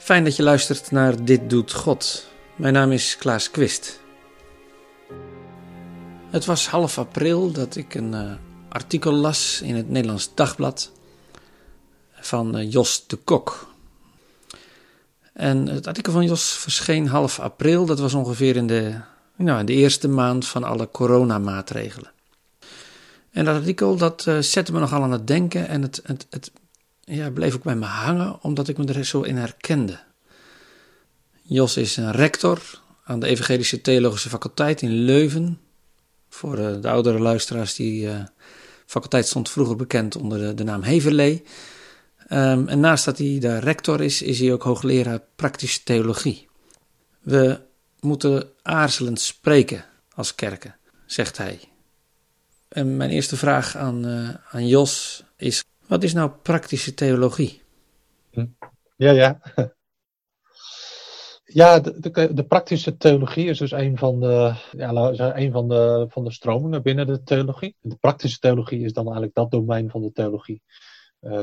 Fijn dat je luistert naar Dit Doet God. Mijn naam is Klaas Kwist. Het was half april dat ik een artikel las in het Nederlands Dagblad van Jos de Kok. En het artikel van Jos verscheen half april, dat was ongeveer in de eerste maand van alle coronamaatregelen. En dat artikel zette me nogal aan het denken en het bleef ook bij me hangen, omdat ik me er zo in herkende. Jos is een rector aan de Evangelische Theologische Faculteit in Leuven. Voor de oudere luisteraars, die faculteit stond vroeger bekend onder de naam Heverlee. En naast dat hij daar rector is, is hij ook hoogleraar praktische theologie. We moeten aarzelend spreken als kerken, zegt hij. En mijn eerste vraag aan Jos is: wat is nou praktische theologie? Ja. Ja, de praktische theologie is dus een van de stromingen binnen de theologie. De praktische theologie is dan eigenlijk dat domein van de theologie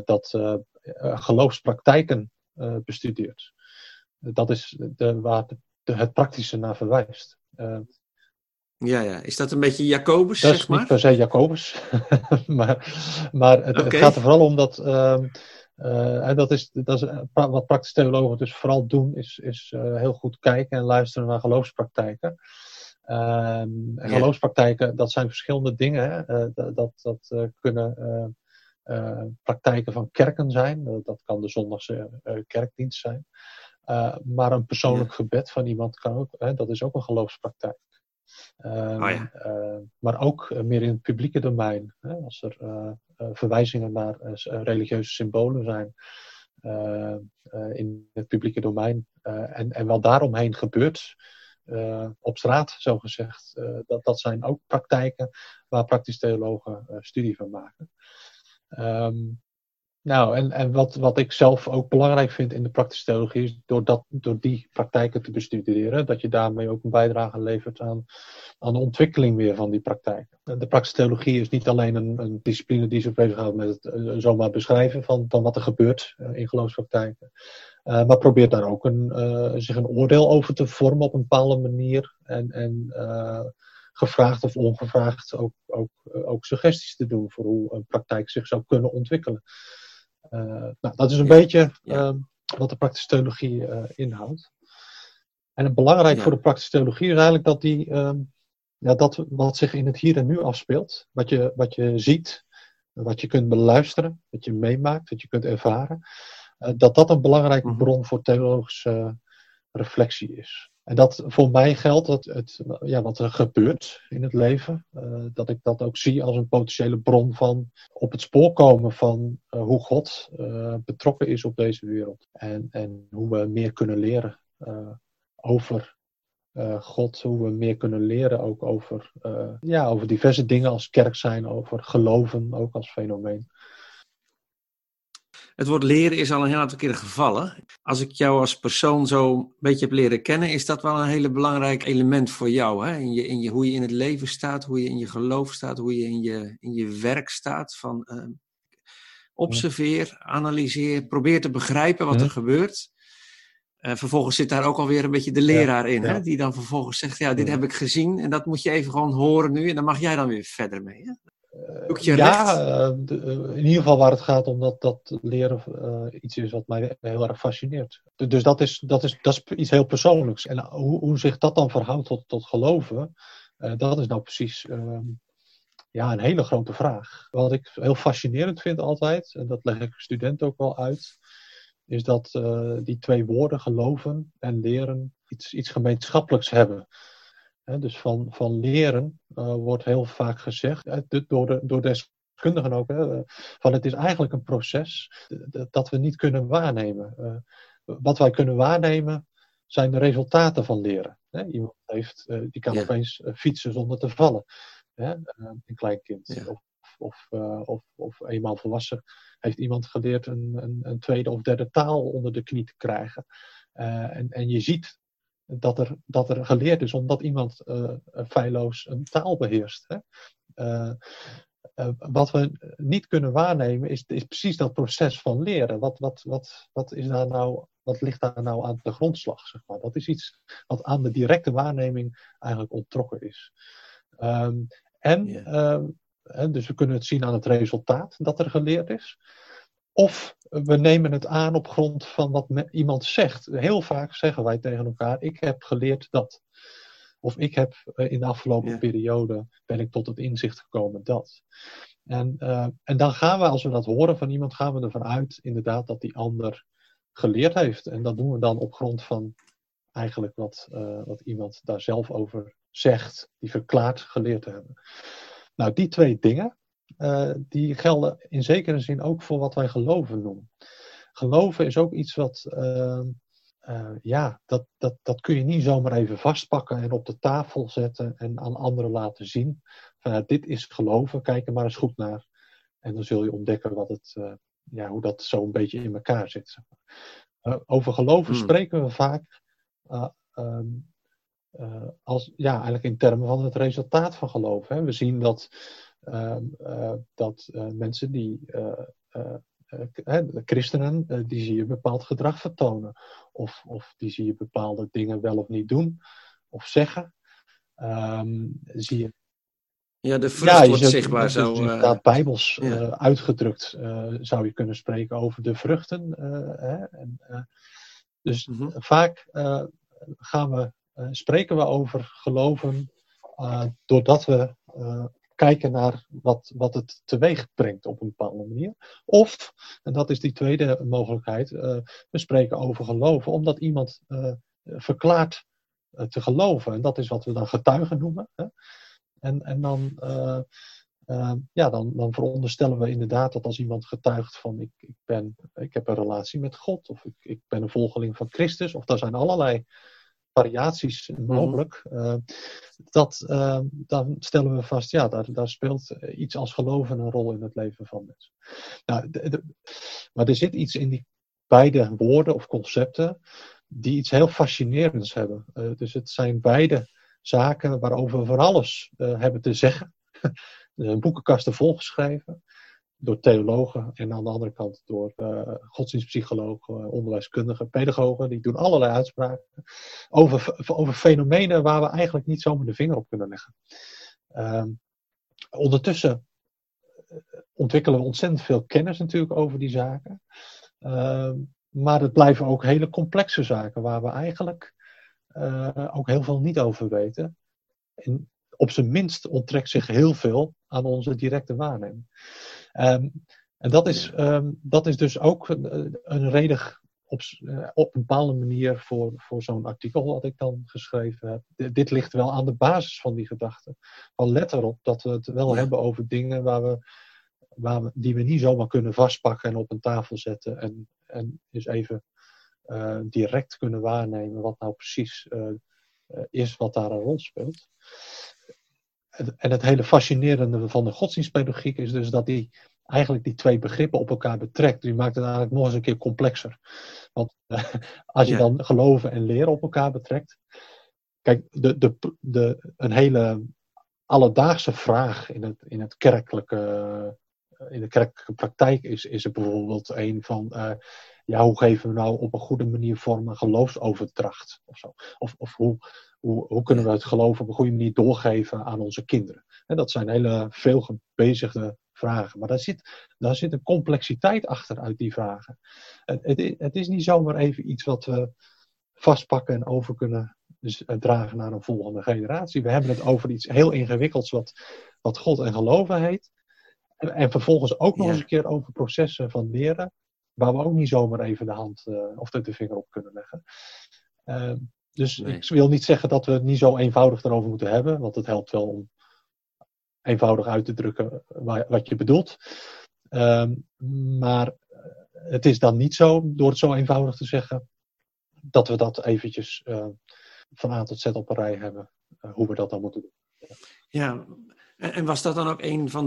dat geloofspraktijken bestudeert. Dat is waar het praktische naar verwijst. Ja. Is dat een beetje Jacobus, dat zeg maar? Dat is niet per se Jacobus. maar het gaat er vooral om dat... wat praktische theologen dus vooral doen, is heel goed kijken en luisteren naar geloofspraktijken. Geloofspraktijken, dat zijn verschillende dingen. Hè? Dat kunnen praktijken van kerken zijn. Dat kan de zondagse kerkdienst zijn. Maar een persoonlijk gebed van iemand kan ook. Hè? Dat is ook een geloofspraktijk. Maar ook meer in het publieke domein. Hè, als er verwijzingen naar religieuze symbolen zijn in het publieke domein. En wat daaromheen gebeurt, op straat zogezegd. Dat zijn ook praktijken waar praktisch theologen studie van maken. Wat ik zelf ook belangrijk vind in de praktische theologie is door die praktijken te bestuderen, dat je daarmee ook een bijdrage levert aan de ontwikkeling weer van die praktijken. De praktische theologie is niet alleen een discipline die zich bezighoudt met het zomaar beschrijven van wat er gebeurt in geloofspraktijken. Maar probeert daar ook zich een oordeel over te vormen op een bepaalde manier en gevraagd of ongevraagd ook suggesties te doen voor hoe een praktijk zich zou kunnen ontwikkelen. Dat is een beetje wat de praktische theologie inhoudt. En belangrijk voor de praktische theologie is eigenlijk dat die dat wat zich in het hier en nu afspeelt, wat je ziet, wat je kunt beluisteren, wat je meemaakt, wat je kunt ervaren, dat een belangrijke bron voor theologische reflectie is. En dat voor mij geldt dat wat er gebeurt in het leven, dat ik dat ook zie als een potentiële bron van op het spoor komen van hoe God betrokken is op deze wereld. En hoe we meer kunnen leren over God, hoe we meer kunnen leren ook over diverse dingen als kerk zijn, over geloven ook als fenomeen. Het woord leren is al een heel aantal keren gevallen. Als ik jou als persoon zo een beetje heb leren kennen, is dat wel een hele belangrijk element voor jou. Hè? Hoe je in het leven staat, hoe je in je geloof staat, hoe je in je werk staat. Van, observeer, analyseer, probeer te begrijpen wat er gebeurt. Vervolgens zit daar ook alweer een beetje de leraar in. Hè? Die dan vervolgens zegt, dit heb ik gezien en dat moet je even gewoon horen nu. En dan mag jij dan weer verder mee. Hè? In ieder geval waar het gaat om dat leren iets is wat mij heel erg fascineert. Dus dat is iets heel persoonlijks. En hoe zich dat dan verhoudt tot geloven, dat is nou precies een hele grote vraag. Wat ik heel fascinerend vind altijd, en dat leg ik studenten ook wel uit, is dat die twee woorden, geloven en leren, iets gemeenschappelijks hebben. He, dus van leren wordt heel vaak gezegd, door deskundigen ook, van het is eigenlijk een proces dat we niet kunnen waarnemen. Wat wij kunnen waarnemen zijn de resultaten van leren. He, iemand die kan opeens fietsen zonder te vallen. He, een klein kind. Ja. Of eenmaal volwassen heeft iemand geleerd een tweede of derde taal onder de knie te krijgen. En je ziet dat er geleerd is omdat iemand feilloos een taal beheerst. Hè? Wat we niet kunnen waarnemen is precies dat proces van leren. Wat is daar nou wat ligt daar nou aan de grondslag, zeg maar. Dat is iets wat aan de directe waarneming eigenlijk onttrokken is. Dus we kunnen het zien aan het resultaat dat er geleerd is. Of we nemen het aan op grond van wat iemand zegt. Heel vaak zeggen wij tegen elkaar, ik heb geleerd dat. Of ik heb in de afgelopen periode ben ik tot het inzicht gekomen dat. En dan gaan we, als we dat horen van iemand, gaan we ervan uit inderdaad dat die ander geleerd heeft. En dat doen we dan op grond van eigenlijk wat iemand daar zelf over zegt. Die verklaart geleerd te hebben. Nou, die twee dingen, die gelden in zekere zin ook voor wat wij geloven noemen. Geloven is ook iets wat, dat kun je niet zomaar even vastpakken en op de tafel zetten en aan anderen laten zien. Van, dit is geloven, kijk er maar eens goed naar. En dan zul je ontdekken wat het, hoe dat zo een beetje in elkaar zit. Zeg maar. Over geloven spreken we vaak eigenlijk in termen van het resultaat van geloof. Hè. We zien dat mensen die christenen, die zie je bepaald gedrag vertonen. Of die zie je bepaalde dingen wel of niet doen. Of zeggen. Zie je... Ja, de vrucht wordt zichtbaar. Dus zo, inderdaad, bijbels uitgedrukt zou je kunnen spreken over de vruchten. Vaak spreken we over geloven doordat we kijken naar wat het teweeg brengt op een bepaalde manier. Of, en dat is die tweede mogelijkheid, we spreken over geloven omdat iemand verklaart te geloven. En dat is wat we dan getuigen noemen. Hè? En dan veronderstellen we inderdaad dat als iemand getuigt van ik heb een relatie met God, of ik ben een volgeling van Christus, of daar zijn allerlei variaties mogelijk, dan stellen we vast, daar speelt iets als geloven een rol in het leven van mensen. Nou, maar er zit iets in die beide woorden of concepten die iets heel fascinerends hebben. Dus het zijn beide zaken waarover we van alles hebben te zeggen. Boekenkasten volgeschreven door theologen en aan de andere kant door godsdienstpsychologen, onderwijskundigen, pedagogen. Die doen allerlei uitspraken over fenomenen waar we eigenlijk niet zomaar de vinger op kunnen leggen. Ondertussen ontwikkelen we ontzettend veel kennis natuurlijk over die zaken. Maar het blijven ook hele complexe zaken waar we eigenlijk ook heel veel niet over weten. En op zijn minst onttrekt zich heel veel aan onze directe waarneming. En dat is dus ook een reden op een bepaalde manier voor zo'n artikel wat ik dan geschreven heb. Dit ligt wel aan de basis van die gedachte. Maar let erop dat we het wel hebben over dingen die we niet zomaar kunnen vastpakken en op een tafel zetten. En dus even direct kunnen waarnemen wat nou precies is wat daar een rol speelt. En het hele fascinerende van de godsdienstpedagogiek is dus dat die eigenlijk die twee begrippen op elkaar betrekt. Die maakt het eigenlijk nog eens een keer complexer. Want als je dan geloven en leren op elkaar betrekt. Kijk, een hele alledaagse vraag in de kerkelijke praktijk is er bijvoorbeeld een van... hoe geven we nou op een goede manier vorm aan geloofsoverdracht? Of zo? Of hoe kunnen we het geloof op een goede manier doorgeven aan onze kinderen? En dat zijn hele veel gebezigde vragen. Maar daar zit een complexiteit achter uit die vragen. Het is niet zomaar even iets wat we vastpakken en over kunnen dragen naar een volgende generatie. We hebben het over iets heel ingewikkelds wat God en geloven heet. En vervolgens ook nog eens een keer over processen van leren. Waar we ook niet zomaar even de hand of de vinger op kunnen leggen. Ik wil niet zeggen dat we het niet zo eenvoudig erover moeten hebben. Want het helpt wel om eenvoudig uit te drukken wat je bedoelt. Maar het is dan niet zo, door het zo eenvoudig te zeggen, dat we dat eventjes van A tot Z op een rij hebben. Hoe we dat dan moeten doen. Ja. En was dat dan ook een van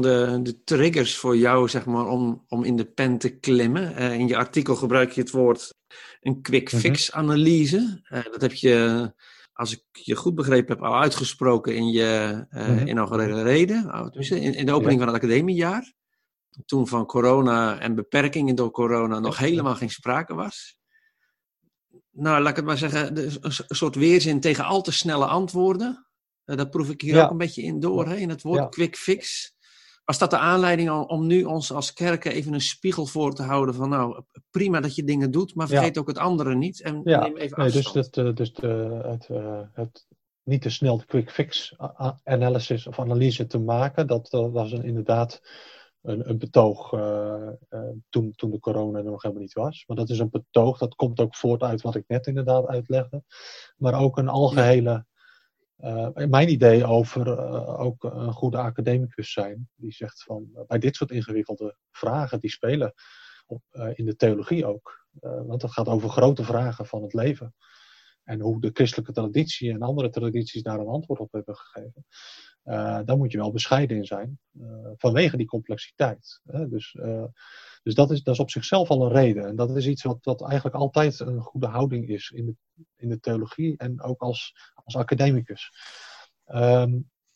de triggers voor jou, zeg maar, om in de pen te klimmen? In je artikel gebruik je het woord een quick fix analyse. Dat heb je, als ik je goed begrepen heb, al uitgesproken in je inaugurele reden. Tenminste, in de opening van het academiejaar. Toen van corona en beperkingen door corona nog helemaal geen sprake was. nou, laat ik het maar zeggen, een soort weerzin tegen al te snelle antwoorden. Dat proef ik hier ook een beetje in door, in het woord quick fix. Was dat de aanleiding om nu ons als kerken even een spiegel voor te houden van nou, prima dat je dingen doet, maar vergeet ook het andere niet en neem even afstand. Dus het niet te snel de quick fix analysis of analyse te maken, dat was inderdaad een betoog toen de corona er nog helemaal niet was. Maar dat is een betoog, dat komt ook voort uit wat ik net inderdaad uitlegde, maar ook een algehele... mijn idee over ook een goede academicus zijn. Die zegt van, bij dit soort ingewikkelde vragen, die spelen in de theologie ook. Want het gaat over grote vragen van het leven. En hoe de christelijke traditie en andere tradities daar een antwoord op hebben gegeven. Daar moet je wel bescheiden in zijn. Vanwege die complexiteit. Dus dat is op zichzelf al een reden. En dat is iets wat eigenlijk altijd een goede houding is in de theologie en ook als academicus.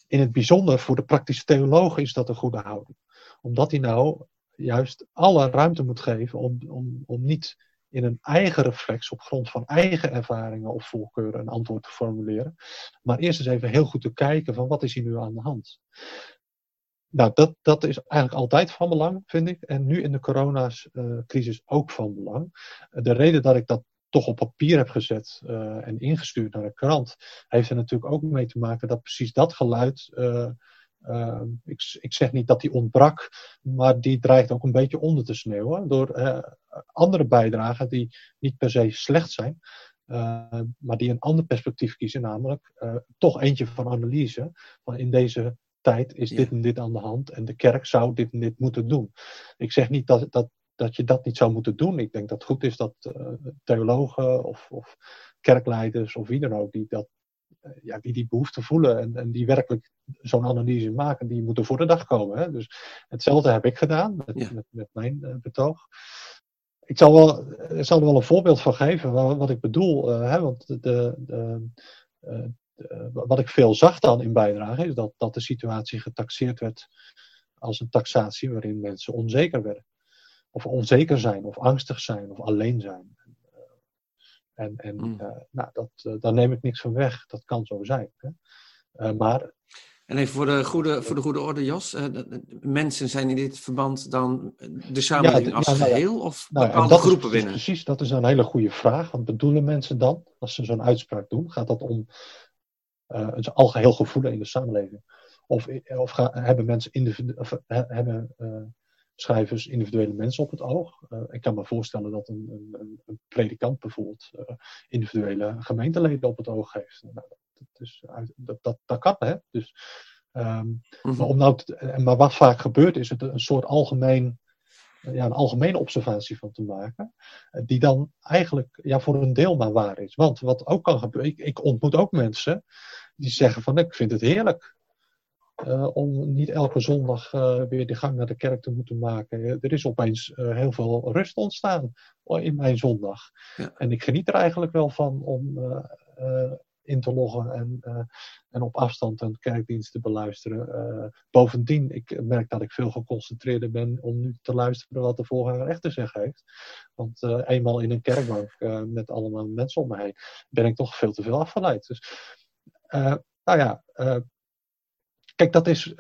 In het bijzonder voor de praktische theoloog is dat een goede houding. Omdat hij nou juist alle ruimte moet geven om niet in een eigen reflex op grond van eigen ervaringen of voorkeuren een antwoord te formuleren. Maar eerst eens even heel goed te kijken van wat is hier nu aan de hand. Nou, dat is eigenlijk altijd van belang, vind ik. En nu in de coronacrisis ook van belang. De reden dat ik dat toch op papier heb gezet en ingestuurd naar de krant, heeft er natuurlijk ook mee te maken dat precies dat geluid, ik zeg niet dat die ontbrak, maar die dreigt ook een beetje onder te sneeuwen door andere bijdragen die niet per se slecht zijn, maar die een ander perspectief kiezen, namelijk toch eentje van analyse, van in deze tijd is dit en dit aan de hand en de kerk zou dit en dit moeten doen. Ik zeg niet dat je dat niet zou moeten doen. Ik denk dat het goed is dat theologen of kerkleiders of wie dan ook die behoefte voelen en die werkelijk zo'n analyse maken, die moeten voor de dag komen. Hè? Dus hetzelfde heb ik gedaan met mijn betoog. Ik zal er wel een voorbeeld van geven wat ik bedoel. Want wat ik veel zag dan in bijdragen is dat de situatie getaxeerd werd als een taxatie waarin mensen onzeker werden. Of onzeker zijn, of angstig zijn, of alleen zijn. Daar neem ik niks van weg. Dat kan zo zijn. Hè? Maar... En even voor de goede orde, Jos. Mensen zijn in dit verband dan de samenleving als geheel? Of bepaalde groepen binnen? Precies, dat is een hele goede vraag. Want bedoelen mensen dan, als ze zo'n uitspraak doen, gaat dat om een algeheel gevoel in de samenleving? Schrijvers individuele mensen op het oog. Ik kan me voorstellen dat een predikant bijvoorbeeld individuele gemeenteleden op het oog heeft. Nou, dat kan, hè. Dus, maar wat vaak gebeurt is het een soort algemene observatie van te maken, die dan eigenlijk voor een deel maar waar is. Want wat ook kan gebeuren, ik ontmoet ook mensen die zeggen van ik vind het heerlijk. Om niet elke zondag weer de gang naar de kerk te moeten maken. Er is opeens heel veel rust ontstaan in mijn zondag. Ja. En ik geniet er eigenlijk wel van om in te loggen en op afstand een kerkdienst te beluisteren. Bovendien, ik merk dat ik veel geconcentreerder ben om nu te luisteren wat de voorganger echt te zeggen heeft. Want eenmaal in een kerkbank met allemaal mensen om me heen ben ik toch veel te veel afgeleid. Dus, kijk, dat is,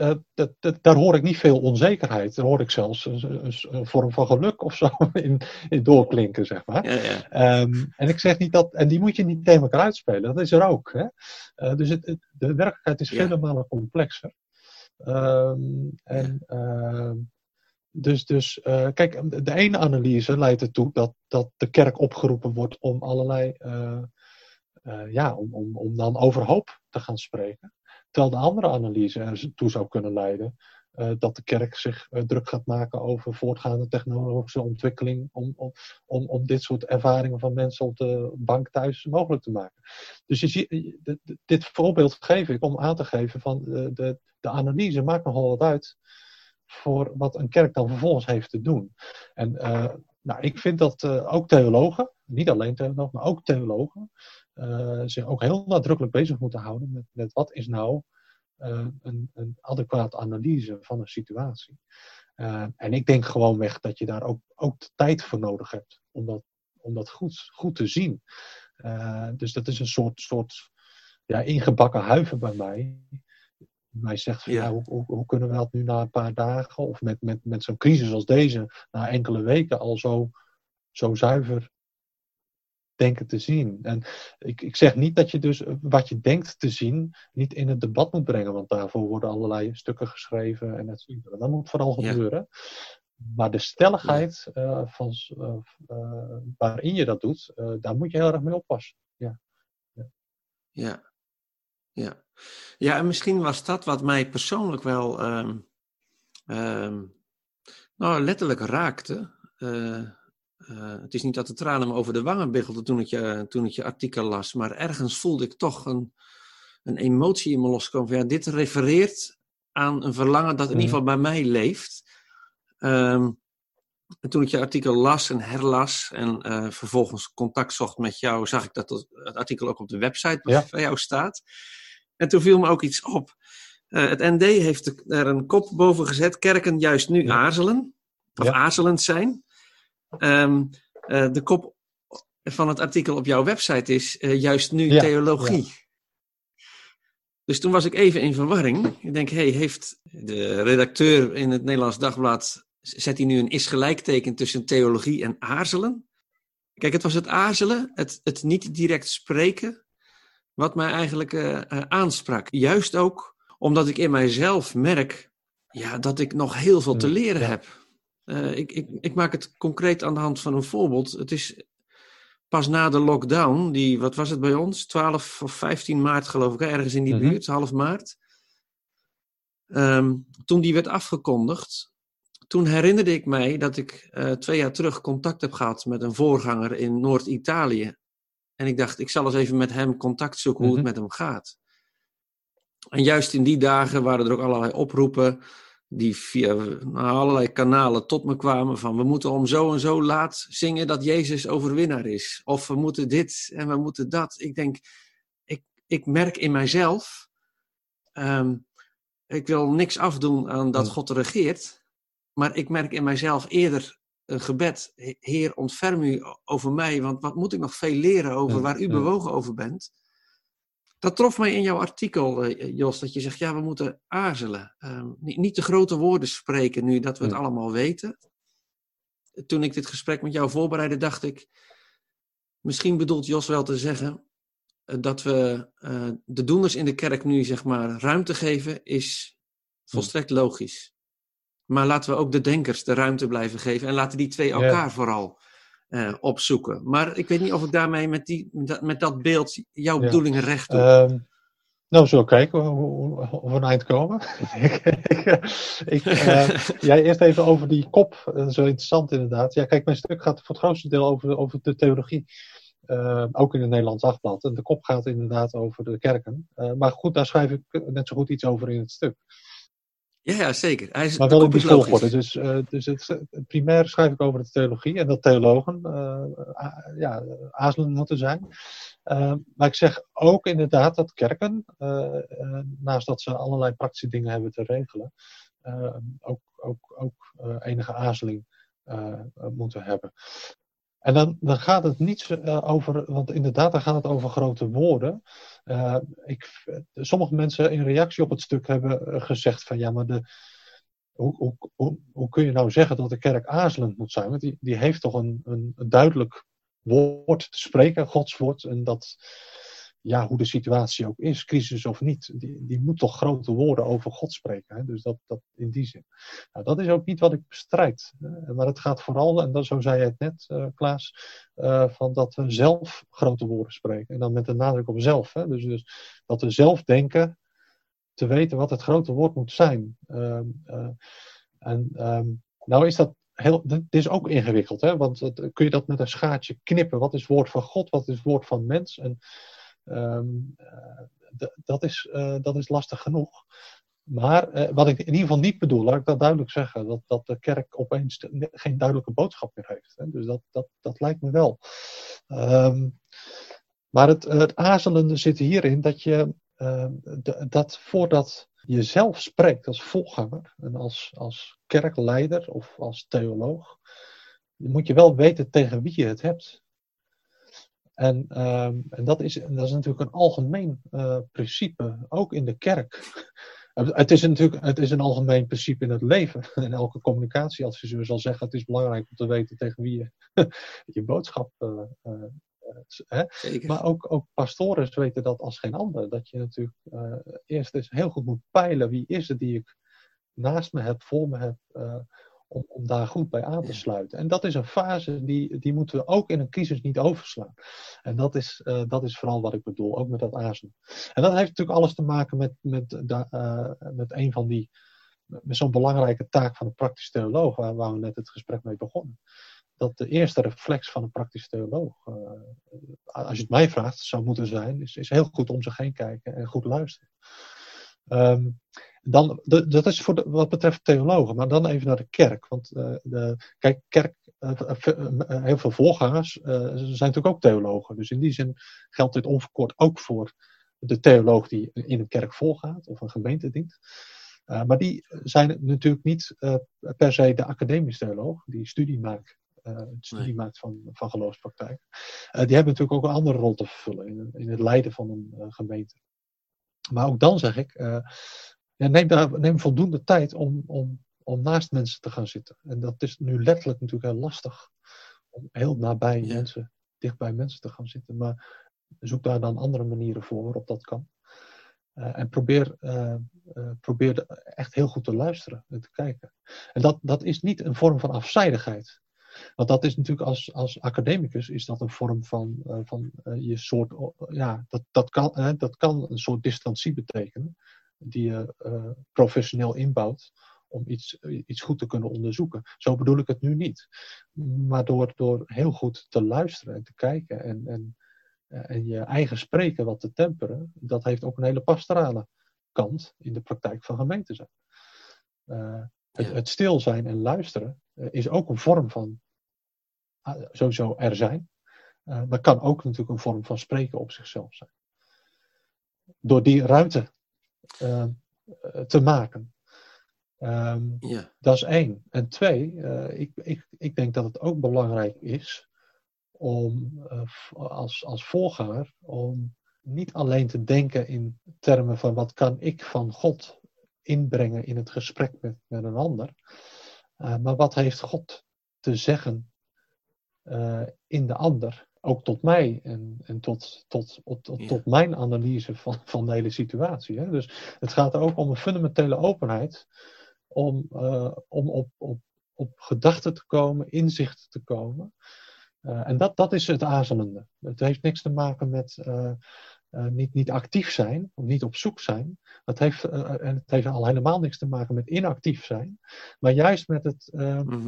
daar hoor ik niet veel onzekerheid. Daar hoor ik zelfs een vorm van geluk of zo in doorklinken, zeg maar. Ja. En ik zeg niet dat... En die moet je niet tegen elkaar uitspelen. Dat is er ook. Hè? Dus de werkelijkheid is vele malen complexer. Kijk, de ene analyse leidt ertoe dat de kerk opgeroepen wordt om allerlei... om dan overhoop te gaan spreken. Terwijl de andere analyse ertoe zou kunnen leiden dat de kerk zich druk gaat maken over voortgaande technologische ontwikkeling om dit soort ervaringen van mensen op de bank thuis mogelijk te maken. Dus je ziet, dit voorbeeld geef ik om aan te geven van de analyse maakt nogal wat uit voor wat een kerk dan vervolgens heeft te doen. En ik vind dat ook theologen, niet alleen theologen, maar ook theologen, zich ook heel nadrukkelijk bezig moeten houden met wat is nou een adequate analyse van een situatie. En ik denk gewoonweg dat je daar ook de tijd voor nodig hebt om dat om dat goed te zien. Dus dat is een soort ja, ingebakken huiver bij mij. Mij zegt, van, ja, hoe kunnen we dat nu na een paar dagen of met zo'n crisis als deze, na enkele weken al zo zuiver denken te zien. En ik zeg niet dat je dus wat je denkt te zien niet in het debat moet brengen, want daarvoor worden allerlei stukken geschreven en etcetera. Dat moet vooral gebeuren. Maar de stelligheid waarin je dat doet, daar moet je heel erg mee oppassen. Ja, en misschien was dat wat mij persoonlijk wel letterlijk raakte. Het is niet dat de tranen me over de wangen biggelden toen ik je artikel las, maar ergens voelde ik toch een emotie in me loskomen van, ja, dit refereert aan een verlangen dat in ieder geval bij mij leeft. En toen ik je artikel las en herlas en vervolgens contact zocht met jou, zag ik dat het artikel ook op de website van jou staat. En toen viel me ook iets op. Het ND heeft er een kop boven gezet, kerken juist nu aarzelen, of aarzelend zijn. De kop van het artikel op jouw website is juist nu theologie. Ja. Dus toen was ik even in verwarring. Ik denk, heeft de redacteur in het Nederlands Dagblad, zet hij nu een is-gelijkteken tussen theologie en aarzelen? Kijk, het was het aarzelen, het niet direct spreken, wat mij eigenlijk aansprak. Juist ook omdat ik in mijzelf merk dat ik nog heel veel te leren heb. Ik maak het concreet aan de hand van een voorbeeld. Het is pas na de lockdown, die, wat was het bij ons? 12 of 15 maart geloof ik, ergens in die buurt, half maart. Toen die werd afgekondigd, toen herinnerde ik mij dat ik 2 jaar terug contact heb gehad met een voorganger in Noord-Italië. En ik dacht, ik zal eens even met hem contact zoeken hoe het met hem gaat. En juist in die dagen waren er ook allerlei oproepen die via allerlei kanalen tot me kwamen van, we moeten om zo en zo laat zingen dat Jezus overwinnaar is. Of we moeten dit en we moeten dat. Ik denk, ik merk in mijzelf, ik wil niks afdoen aan dat God regeert, maar ik merk in mijzelf eerder een gebed. Heer, ontferm u over mij, want wat moet ik nog veel leren over waar u bewogen over bent. Dat trof mij in jouw artikel, Jos, dat je zegt, we moeten aarzelen. Niet te grote woorden spreken nu dat we het allemaal weten. Toen ik dit gesprek met jou voorbereidde, dacht ik, misschien bedoelt Jos wel te zeggen dat we de doeners in de kerk nu, zeg maar, ruimte geven is volstrekt logisch. Maar laten we ook de denkers de ruimte blijven geven en laten die twee elkaar vooral opzoeken. Maar ik weet niet of ik daarmee met dat beeld jouw bedoelingen recht doe. Nou, zullen we kijken of we een eind komen. Jij eerst even over die kop. Zo interessant inderdaad. Ja, kijk, mijn stuk gaat voor het grootste deel over de theologie. Ook in het Nederlands Dagblad. En de kop gaat inderdaad over de kerken. Maar goed, daar schrijf ik net zo goed iets over in het stuk. Ja, zeker. Maar wel in die volgorde. Dus het primair schrijf ik over de theologie en dat theologen aarzelend moeten zijn. Maar ik zeg ook inderdaad dat kerken, naast dat ze allerlei praktische dingen hebben te regelen, ook enige aarzeling moeten hebben. En dan gaat het niet over, want inderdaad, dan gaat het over grote woorden. Sommige mensen in reactie op het stuk hebben gezegd van, maar hoe kun je nou zeggen dat de kerk aarzelend moet zijn? Want die heeft toch een duidelijk woord te spreken, Gods woord. En dat, hoe de situatie ook is, crisis of niet, die moet toch grote woorden over God spreken. Hè? Dus dat in die zin. Nou, dat is ook niet wat ik bestrijd. Hè? Maar het gaat vooral, en zo zei je het net, Klaas, van dat we zelf grote woorden spreken. En dan met de nadruk op zelf. Hè? Dus dat we zelf denken te weten wat het grote woord moet zijn. Nou is dat dit is ook ingewikkeld. Hè? Want kun je dat met een schaartje knippen? Wat is woord van God? Wat is woord van mens? En dat is lastig genoeg. Maar wat ik in ieder geval niet bedoel, laat ik dat duidelijk zeggen, dat de kerk opeens geen duidelijke boodschap meer heeft. Hè? Dus dat lijkt me wel. Maar het aarzelende zit hierin dat je dat voordat je zelf spreekt als volganger en als kerkleider of als theoloog, moet je wel weten tegen wie je het hebt. En dat is natuurlijk een algemeen principe, ook in de kerk. Het is een algemeen principe in het leven. En elke communicatieadviseur zal zeggen, het is belangrijk om te weten tegen wie je boodschap... Maar ook pastoren weten dat als geen ander. Dat je natuurlijk eerst eens heel goed moet peilen wie is het die ik naast me heb, voor me heb, om daar goed bij aan te sluiten. En dat is een fase die moeten we ook in een crisis niet overslaan. En dat is vooral wat ik bedoel, ook met dat aarzelen. En dat heeft natuurlijk alles te maken met een van die, met zo'n belangrijke taak van de praktische theoloog, waar we net het gesprek mee begonnen. Dat de eerste reflex van een praktische theoloog, als je het mij vraagt, zou moeten zijn, is heel goed om zich heen kijken en goed luisteren. Dat is wat betreft theologen, maar dan even naar de kerk. Want heel veel voorgangers zijn natuurlijk ook theologen. Dus in die zin geldt dit onverkort ook voor de theoloog die in een kerk volgaat of een gemeente dient. Maar die zijn natuurlijk niet per se de academische theoloog die studie maakt. Maakt van geloofspraktijk. Die hebben natuurlijk ook een andere rol te vervullen in het leiden van een gemeente. Maar ook dan zeg ik, neem voldoende tijd om naast mensen te gaan zitten. En dat is nu letterlijk natuurlijk heel lastig. Om heel nabij mensen, dicht bij mensen te gaan zitten. Maar zoek daar dan andere manieren voor waarop dat kan. En probeer echt heel goed te luisteren en te kijken. En dat is niet een vorm van afzijdigheid. Want dat is natuurlijk als academicus is dat een vorm van je soort, dat kan een soort distantie betekenen die je professioneel inbouwt om iets goed te kunnen onderzoeken. Zo bedoel ik het nu niet. Maar door heel goed te luisteren en te kijken en je eigen spreken wat te temperen, dat heeft ook een hele pastorale kant in de praktijk van gemeente zijn. Het stil zijn en luisteren is ook een vorm van sowieso er zijn, maar kan ook natuurlijk een vorm van spreken op zichzelf zijn. Door die ruimte te maken. Dat is één. En twee, ik denk dat het ook belangrijk is om als voorganger om niet alleen te denken in termen van wat kan ik van God inbrengen in het gesprek met een ander. Maar wat heeft God te zeggen in de ander, ook tot mij en tot mijn analyse van de hele situatie. Hè? Dus het gaat er ook om een fundamentele openheid, om op gedachten te komen, inzichten te komen. En dat is het aarzelende. Het heeft niks te maken met niet actief zijn, of niet op zoek zijn. Het heeft al helemaal niks te maken met inactief zijn. Maar juist met het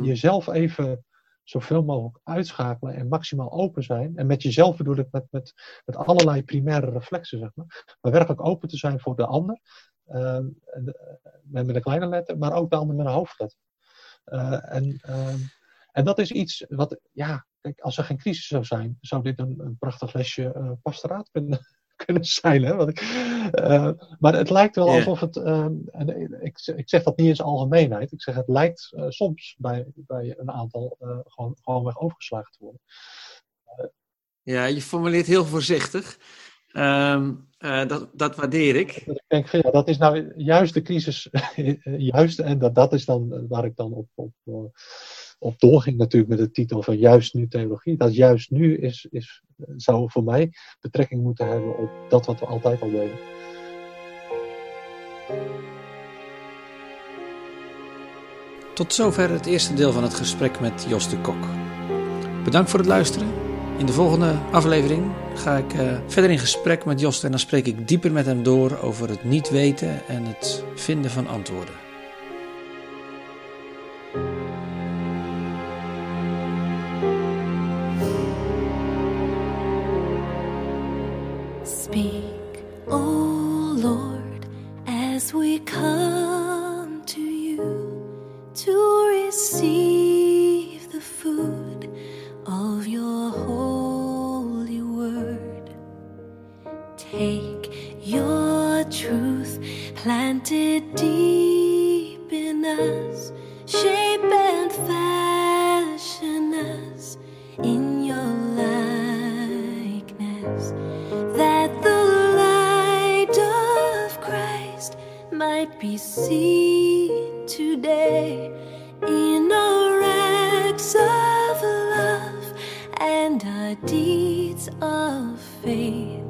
jezelf even zoveel mogelijk uitschakelen en maximaal open zijn. En met jezelf bedoel ik met allerlei primaire reflexen, zeg maar werkelijk open te zijn voor de ander. Met een kleine letter, maar ook de ander met een hoofdletter. En dat is iets wat, kijk, als er geen crisis zou zijn, zou dit een prachtig lesje pastoraat kunnen zijn. Hè? Maar het lijkt wel alsof het... Ik zeg dat niet in zijn algemeenheid. Ik zeg het lijkt soms bij een aantal gewoonweg overgeslagen te worden. Je formuleert heel voorzichtig. Dat waardeer ik. Ik denk, dat is nou juist de crisis. Juist, en dat is dan waar ik dan op doorging natuurlijk met de titel van juist nu theologie. Dat juist nu zou voor mij betrekking moeten hebben op dat wat we altijd al deden. Tot zover het eerste deel van het gesprek met Jos de Kok. Bedankt voor het luisteren. In de volgende aflevering ga ik verder in gesprek met Jos en dan spreek ik dieper met hem door over het niet weten en het vinden van antwoorden. Speak, O Lord, as we come to you to receive the food of your holy word. Take your truth planted deep in us, shape and fashion us in your likeness. might be seen today in our acts of love and our deeds of faith.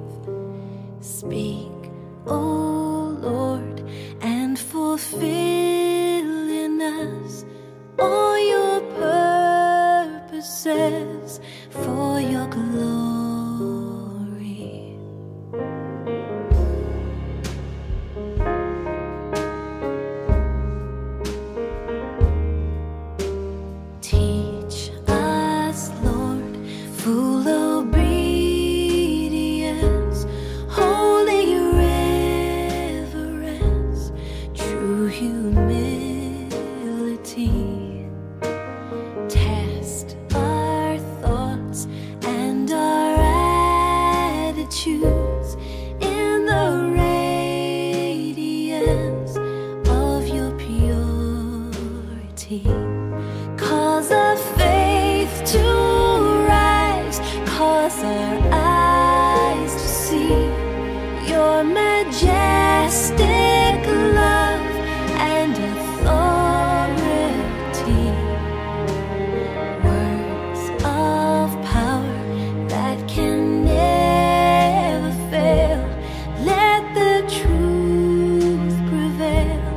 Speak, O Lord, and fulfill in us all your purposes for your glory. Teach us, Lord, full obedience, holy reverence, true humility. Cause our faith to rise, cause our eyes to see your majestic love and authority. Words of power that can never fail, let the truth prevail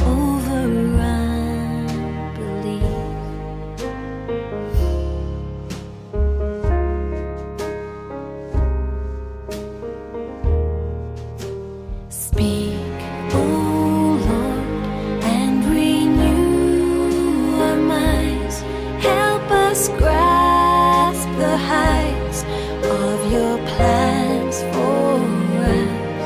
over us. Grasp the heights of your plans for us.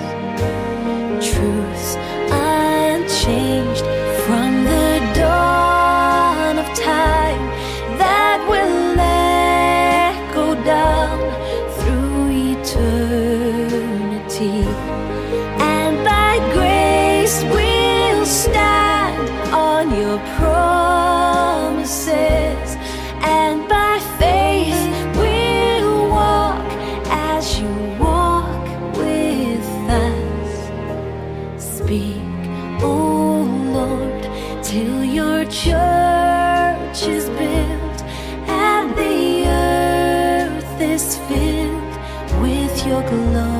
Truths unchanged from the dawn of time that will echo down through eternity. And by grace we'll stand on your promises. And by faith we'll walk as you walk with us. Speak, O Lord, till your church is built and the earth is filled with your glory.